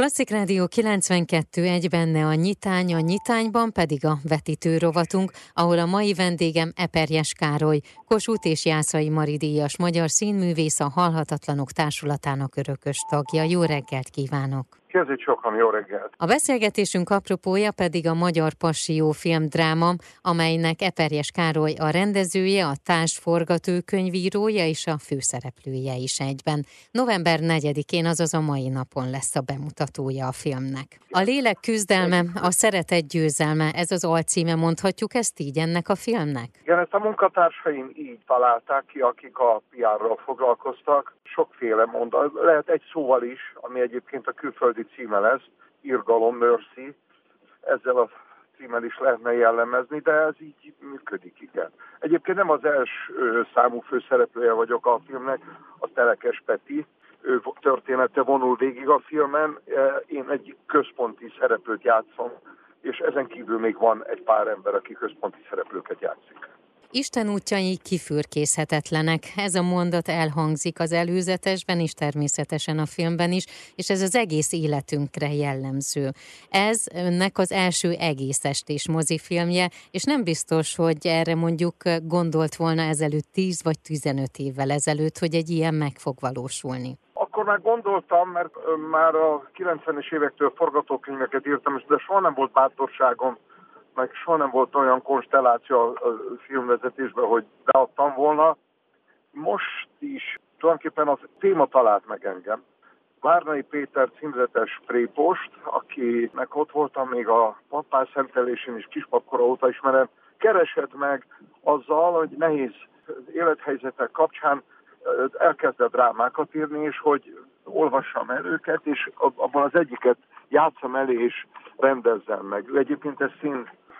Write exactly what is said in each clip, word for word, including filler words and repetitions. Klasszik Rádió kilencvenkettő egy benne a Nyitány, a Nyitányban pedig a Vetítő rovatunk, ahol a mai vendégem Eperjes Károly, Kossuth és Jászai Mari-díjas magyar színművész, a Halhatatlanok Társulatának örökös tagja. Jó reggelt kívánok! Kezdjük sokan, jó reggelt! A beszélgetésünk apropója pedig a Magyar Passió filmdráma, amelynek Eperjes Károly a rendezője, a társforgatókönyvírója és a főszereplője is egyben. november negyedikén, azaz a mai napon lesz a bemutatója a filmnek. A lélek küzdelme, a szeretet győzelme, ez az alcíme, mondhatjuk ezt így ennek a filmnek? Igen, ezt a munkatársaim így találták ki, akik a pé er-ral foglalkoztak. Sokféle mondat, lehet egy szóval is, ami egyébként a külföldi címe lesz, irgalom, mercy, ezzel a címmel is lehetne jellemezni, de ez így működik, igen. Egyébként nem az első számú főszereplője vagyok a filmnek, a Telekes Peti, ő története vonul végig a filmen, én egy központi szereplőt játszom, és ezen kívül még van egy pár ember, aki központi szereplőket játszik. Isten útjai kifürkészhetetlenek. Ez a mondat elhangzik az előzetesben is, természetesen a filmben is, és ez az egész életünkre jellemző. Ez önnek az első egész estés mozifilmje, és nem biztos, hogy erre mondjuk gondolt volna ezelőtt tíz vagy tizenöt évvel ezelőtt, hogy egy ilyen meg fog valósulni. Akkor már gondoltam, mert már a kilencvenes évektől forgatókönyveket írtam, de soha nem volt bátorságom, meg soha nem volt olyan konstelláció a filmvezetésben, hogy beadtam volna. Most is tulajdonképpen a téma talált meg engem. Várnai Péter címzetes prépost, akinek ott voltam még a pappás szentelésén és kispapkora óta ismerem, keresett meg azzal, hogy nehéz élethelyzetek kapcsán elkezdett drámákat írni, és hogy olvassam el őket, és abban az egyiket játszom elé, és rendezzem meg. Ő egyébként ezt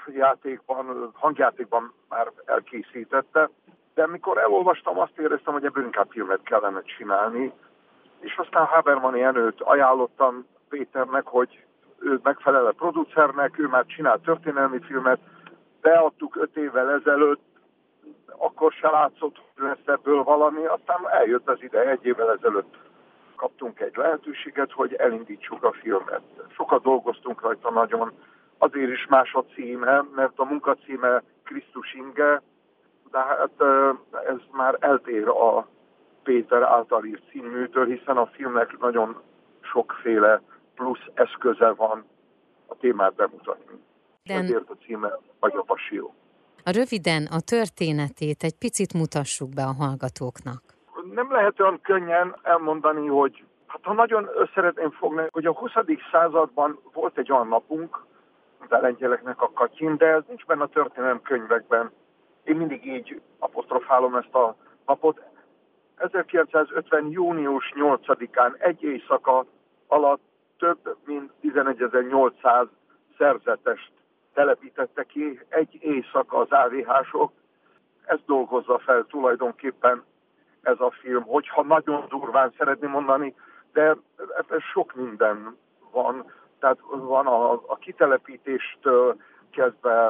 színjátékban, hangjátékban már elkészítette, de amikor elolvastam, azt éreztem, hogy ebből inkább filmet kellene csinálni, és aztán Habermanyen őt ajánlottam Péternek, hogy ő megfelel a producernek, ő már csinált történelmi filmet, beadtuk öt évvel ezelőtt, akkor se látszott, hogy lesz ebből valami, aztán eljött az ide egy évvel ezelőtt. Kaptunk egy lehetőséget, hogy elindítsuk a filmet. Sokat dolgoztunk rajta nagyon, azért is más a címe, mert a munkacíme Krisztus inge, de hát ez már eltér a Péter által írt címűtől, hiszen a filmnek nagyon sokféle plusz eszköze van a témát bemutatni. Ezért a címe Magyar Passió. A röviden a történetét egy picit mutassuk be a hallgatóknak. Nem lehet olyan könnyen elmondani, hogy hát ha nagyon összeretném fogni, hogy a huszadik században volt egy olyan napunk, a lengyeleknek a Katyin, de ez nincs benne a történelem könyvekben. Én mindig így apostrofálom ezt a napot. ezerkilencszázötven. június nyolcadikán egy éjszaka alatt több mint tizenegyezer-nyolcszáz szerzetest telepítette ki egy éjszaka az á vé há-sok. Ezt dolgozza fel tulajdonképpen ez a film, hogyha nagyon durván szeretném mondani, de sok minden van. Tehát van a, a kitelepítéstől kezdve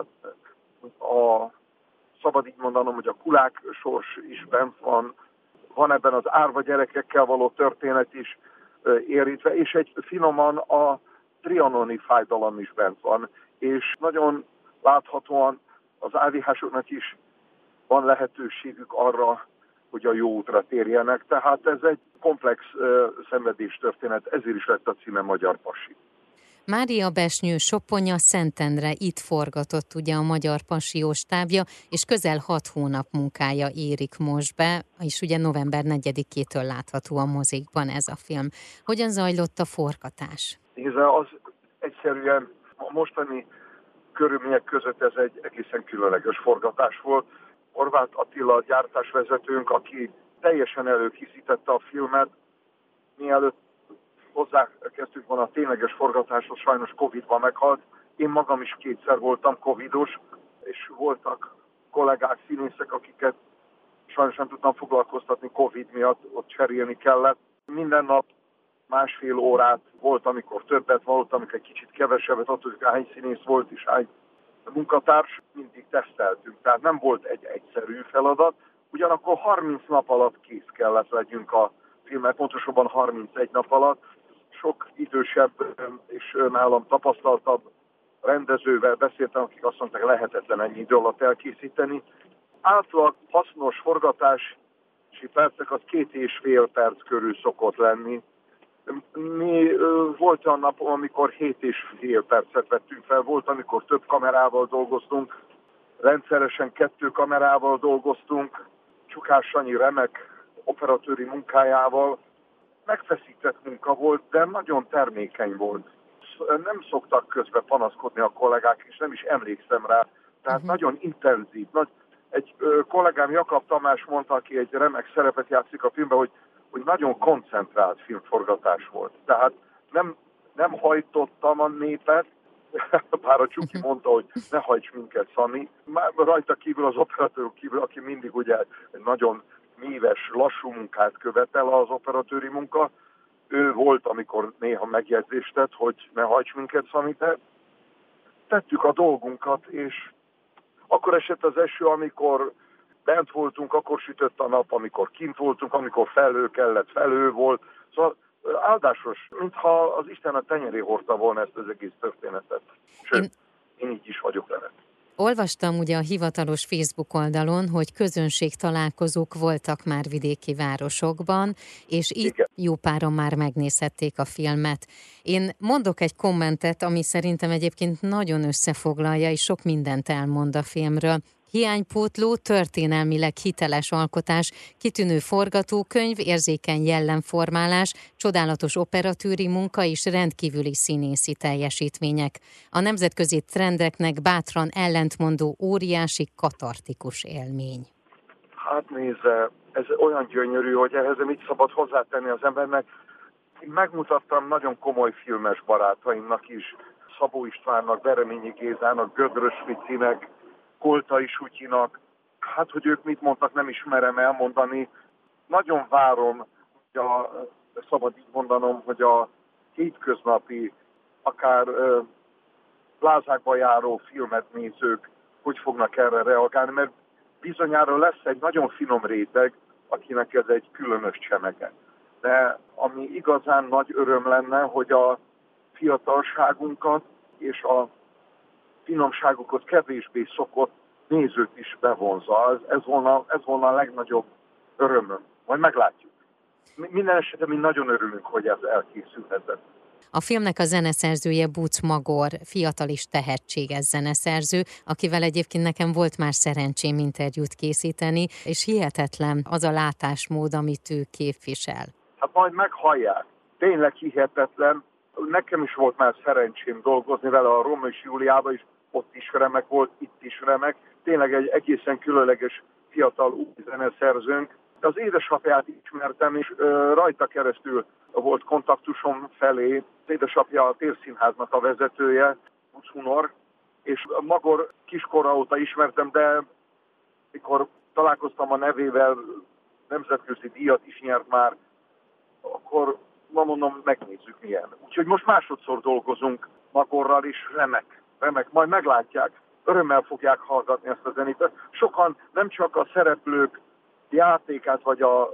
a, szabad így mondanom, hogy a kulák sors is bent van, van ebben az árva gyerekekkel való történet is érintve, és egy finoman a trianoni fájdalom is bent van, és nagyon láthatóan az á vé há-soknak is van lehetőségük arra, hogy a jó útra térjenek. Tehát ez egy komplex ö, szenvedéstörténet, ezért is lett a címe Magyar Passió. Mária Besnyő-Soponya Szentendre itt forgatott ugye a Magyar Passió stábja, és közel hat hónap munkája érik most be, és ugye november negyedikétől látható a mozikban ez a film. Hogyan zajlott a forgatás? Nézd, az egyszerűen a mostani körülmények között ez egy egészen különleges forgatás volt. Horváth Attila gyártásvezetőnk, aki teljesen előkészítette a filmet, mielőtt hozzákezdtünk volna a tényleges forgatáshoz, sajnos Covid-ban meghalt. Én magam is kétszer voltam Covidos, és voltak kollégák, színészek, akiket sajnos nem tudtam foglalkoztatni Covid miatt, ott cserélni kellett. Minden nap másfél órát, volt, amikor többet, volt, amikor egy kicsit kevesebbet, attól, hogy hány színész volt és hány a munkatárs, mindig teszteltünk, tehát nem volt egy egyszerű feladat. Ugyanakkor harminc nap alatt kész kellett legyünk a filmet, pontosabban harmincegy nap alatt. sok idősebb és nálam tapasztaltabb rendezővel beszéltem, akik azt mondták, lehetetlen ennyi idő alatt elkészíteni. Átlag hasznos forgatási percek az két és fél perc körül szokott lenni. Mi volt olyan nap, amikor hét és fél percet vettünk fel, volt, amikor több kamerával dolgoztunk, rendszeresen kettő kamerával dolgoztunk, Csukás Sanyi remek operatőri munkájával. Megfeszített munka volt, de nagyon termékeny volt. Nem szoktak közben panaszkodni a kollégák, és nem is emlékszem rá. Tehát uh-huh. nagyon intenzív. Nagy... Egy ö, kollégám, Jakab Tamás mondta, aki egy remek szerepet játszik a filmben, hogy, hogy nagyon koncentrált filmforgatás volt. Tehát nem, nem hajtottam a népet, bár a Csuki mondta, hogy ne hajts minket, Szani. Már rajta kívül, az operatőr kívül, aki mindig ugye nagyon míves, lassú munkát követel az operatőri munka, ő volt, amikor néha megjegyzést tett, hogy ne hajts minket, Szani, tettük a dolgunkat, és akkor esett az eső, amikor bent voltunk, akkor sütött a nap, amikor kint voltunk, amikor felhő kellett, felhő volt. Szóval áldásos, mintha az Isten a tenyeré hordta volna ezt az egész történetet. Sőt, én így is vagyok vele. Olvastam ugye a hivatalos Facebook oldalon, hogy közönségtalálkozók voltak már vidéki városokban, és így igen. jó páran már megnézhették a filmet. Én mondok egy kommentet, ami szerintem egyébként nagyon összefoglalja, és sok mindent elmond a filmről. Hiánypótló, történelmileg hiteles alkotás, kitűnő forgatókönyv, érzékeny jellemformálás, csodálatos operatőri munka és rendkívüli színészi teljesítmények. A nemzetközi trendeknek bátran ellentmondó óriási katartikus élmény. Hát nézze, ez olyan gyönyörű, hogy ehhez mit szabad hozzátenni az embernek. Én megmutattam nagyon komoly filmes barátaimnak is, Szabó Istvánnak, Bereményi Gézának, Gödrösvicinek, Koltai Sutyinak, hát hogy ők mit mondtak, nem ismerem elmondani. Nagyon várom, hogy a, szabad így mondanom, hogy a hétköznapi, akár ö, plázákba járó filmet nézők hogy fognak erre reagálni, mert bizonyára lesz egy nagyon finom réteg, akinek ez egy különös csemege. De ami igazán nagy öröm lenne, hogy a fiatalságunkat és a finomságokat kevésbé szokott nézőt is bevonza. Ez, ez, volna, ez volna a legnagyobb örömöm. Majd meglátjuk. Minden esetben mi nagyon örülünk, hogy ez elkészülhetett. A filmnek a zeneszerzője Bucz Magor, fiatal és tehetséges zeneszerző, akivel egyébként nekem volt már szerencsém interjút készíteni, és hihetetlen az a látásmód, amit ő képvisel. Hát majd meghallják. Tényleg hihetetlen. Nekem is volt már szerencsém dolgozni vele a Rómeó és Júliában is, ott is remek volt, itt is remek. Tényleg egy egészen különleges fiatal új zeneszerzőnk. Az édesapját ismertem, és ö, rajta keresztül volt kontaktusom felé. Az édesapja a Térszínháznak a vezetője, Kucsunor, és Magor kiskora óta ismertem, de mikor találkoztam a nevével, nemzetközi díjat is nyert már, akkor ma mondom, megnézzük milyen. Úgyhogy most másodszor dolgozunk Magorral is, remek, remek, majd meglátják. Örömmel fogják hallgatni ezt a zenét. Sokan nem csak a szereplők játékát, vagy a,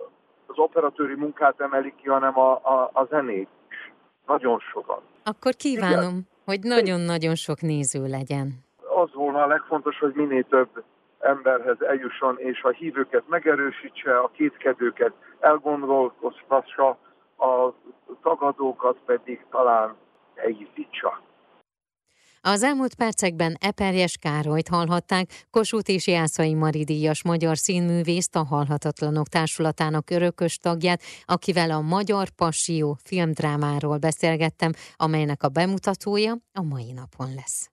az operatőri munkát emelik ki, hanem a, a, a zenét is. Nagyon sokan. Akkor kívánom, igen, hogy nagyon-nagyon sok néző legyen. Az volna a legfontos, hogy minél több emberhez eljusson, és a hívőket megerősítse, a kétkedőket elgondolkoztassa, a tagadókat pedig talán elhízítsa. Az elmúlt percekben Eperjes Károlyt hallhatták, Kossuth és Jászai Mari-díjas magyar színművészt, a Halhatatlanok Társulatának örökös tagját, akivel a Magyar Passió filmdrámáról beszélgettem, amelynek a bemutatója a mai napon lesz.